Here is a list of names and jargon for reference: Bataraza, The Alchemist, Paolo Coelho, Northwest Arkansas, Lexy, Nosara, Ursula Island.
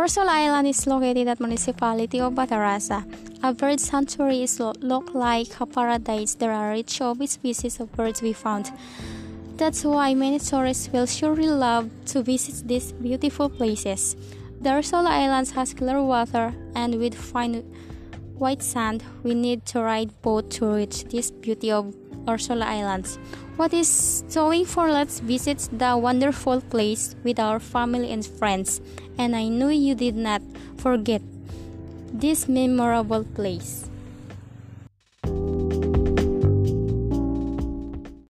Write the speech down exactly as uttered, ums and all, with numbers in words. Ursula Island is located at municipality of Bataraza. A bird sanctuary is lo look like a paradise. There are rich of species of birds we found. That's why many tourists will surely love to visit these beautiful places. The Ursula Islands has clear water, and with fine white sand, we need to ride boat to reach this beauty of Ursula Islands. What is going for? Let's visit the wonderful place with our family and friends. And I know you did not forget this memorable place.